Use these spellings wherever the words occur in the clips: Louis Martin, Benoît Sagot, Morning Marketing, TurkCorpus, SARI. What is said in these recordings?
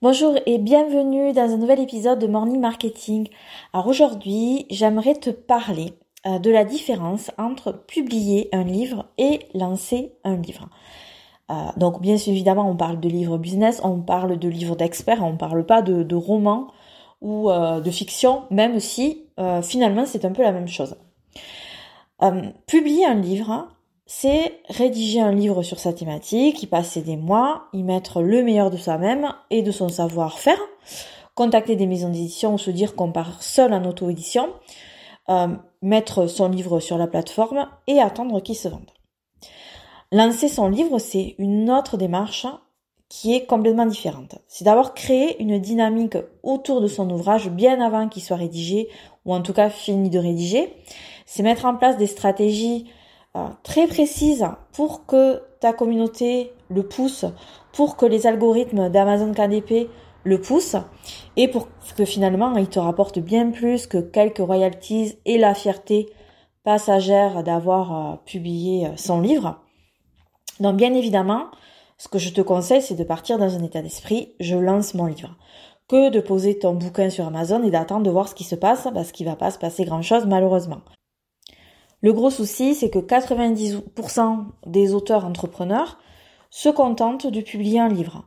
Bonjour et bienvenue dans un nouvel épisode de Morning Marketing. Alors aujourd'hui, j'aimerais te parler de la différence entre publier un livre et lancer un livre. Donc bien évidemment, on parle de livres business, on parle de livres d'experts, on ne parle pas de romans ou de fiction, même si finalement c'est un peu la même chose. Publier un livre, c'est rédiger un livre sur sa thématique, y passer des mois, y mettre le meilleur de soi-même et de son savoir-faire, contacter des maisons d'édition ou se dire qu'on part seul en auto-édition, mettre son livre sur la plateforme et attendre qu'il se vende. Lancer son livre, c'est une autre démarche qui est complètement différente. C'est d'abord créer une dynamique autour de son ouvrage bien avant qu'il soit rédigé ou en tout cas fini de rédiger. C'est mettre en place des stratégies très précise pour que ta communauté le pousse, pour que les algorithmes d'Amazon KDP le poussent et pour que finalement il te rapporte bien plus que quelques royalties et la fierté passagère d'avoir publié son livre. Donc bien évidemment, ce que je te conseille, c'est de partir dans un état d'esprit « je lance mon livre ». Que de poser ton bouquin sur Amazon et d'attendre de voir ce qui se passe, parce qu'il ne va pas se passer grand-chose malheureusement. Le gros souci, c'est que 90% des auteurs entrepreneurs se contentent de publier un livre.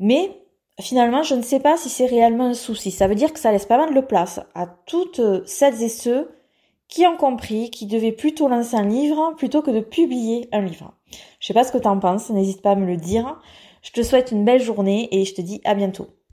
Mais finalement, je ne sais pas si c'est réellement un souci. Ça veut dire que ça laisse pas mal de place à toutes celles et ceux qui ont compris qu'ils devaient plutôt lancer un livre plutôt que de publier un livre. Je ne sais pas ce que tu en penses, n'hésite pas à me le dire. Je te souhaite une belle journée et je te dis à bientôt.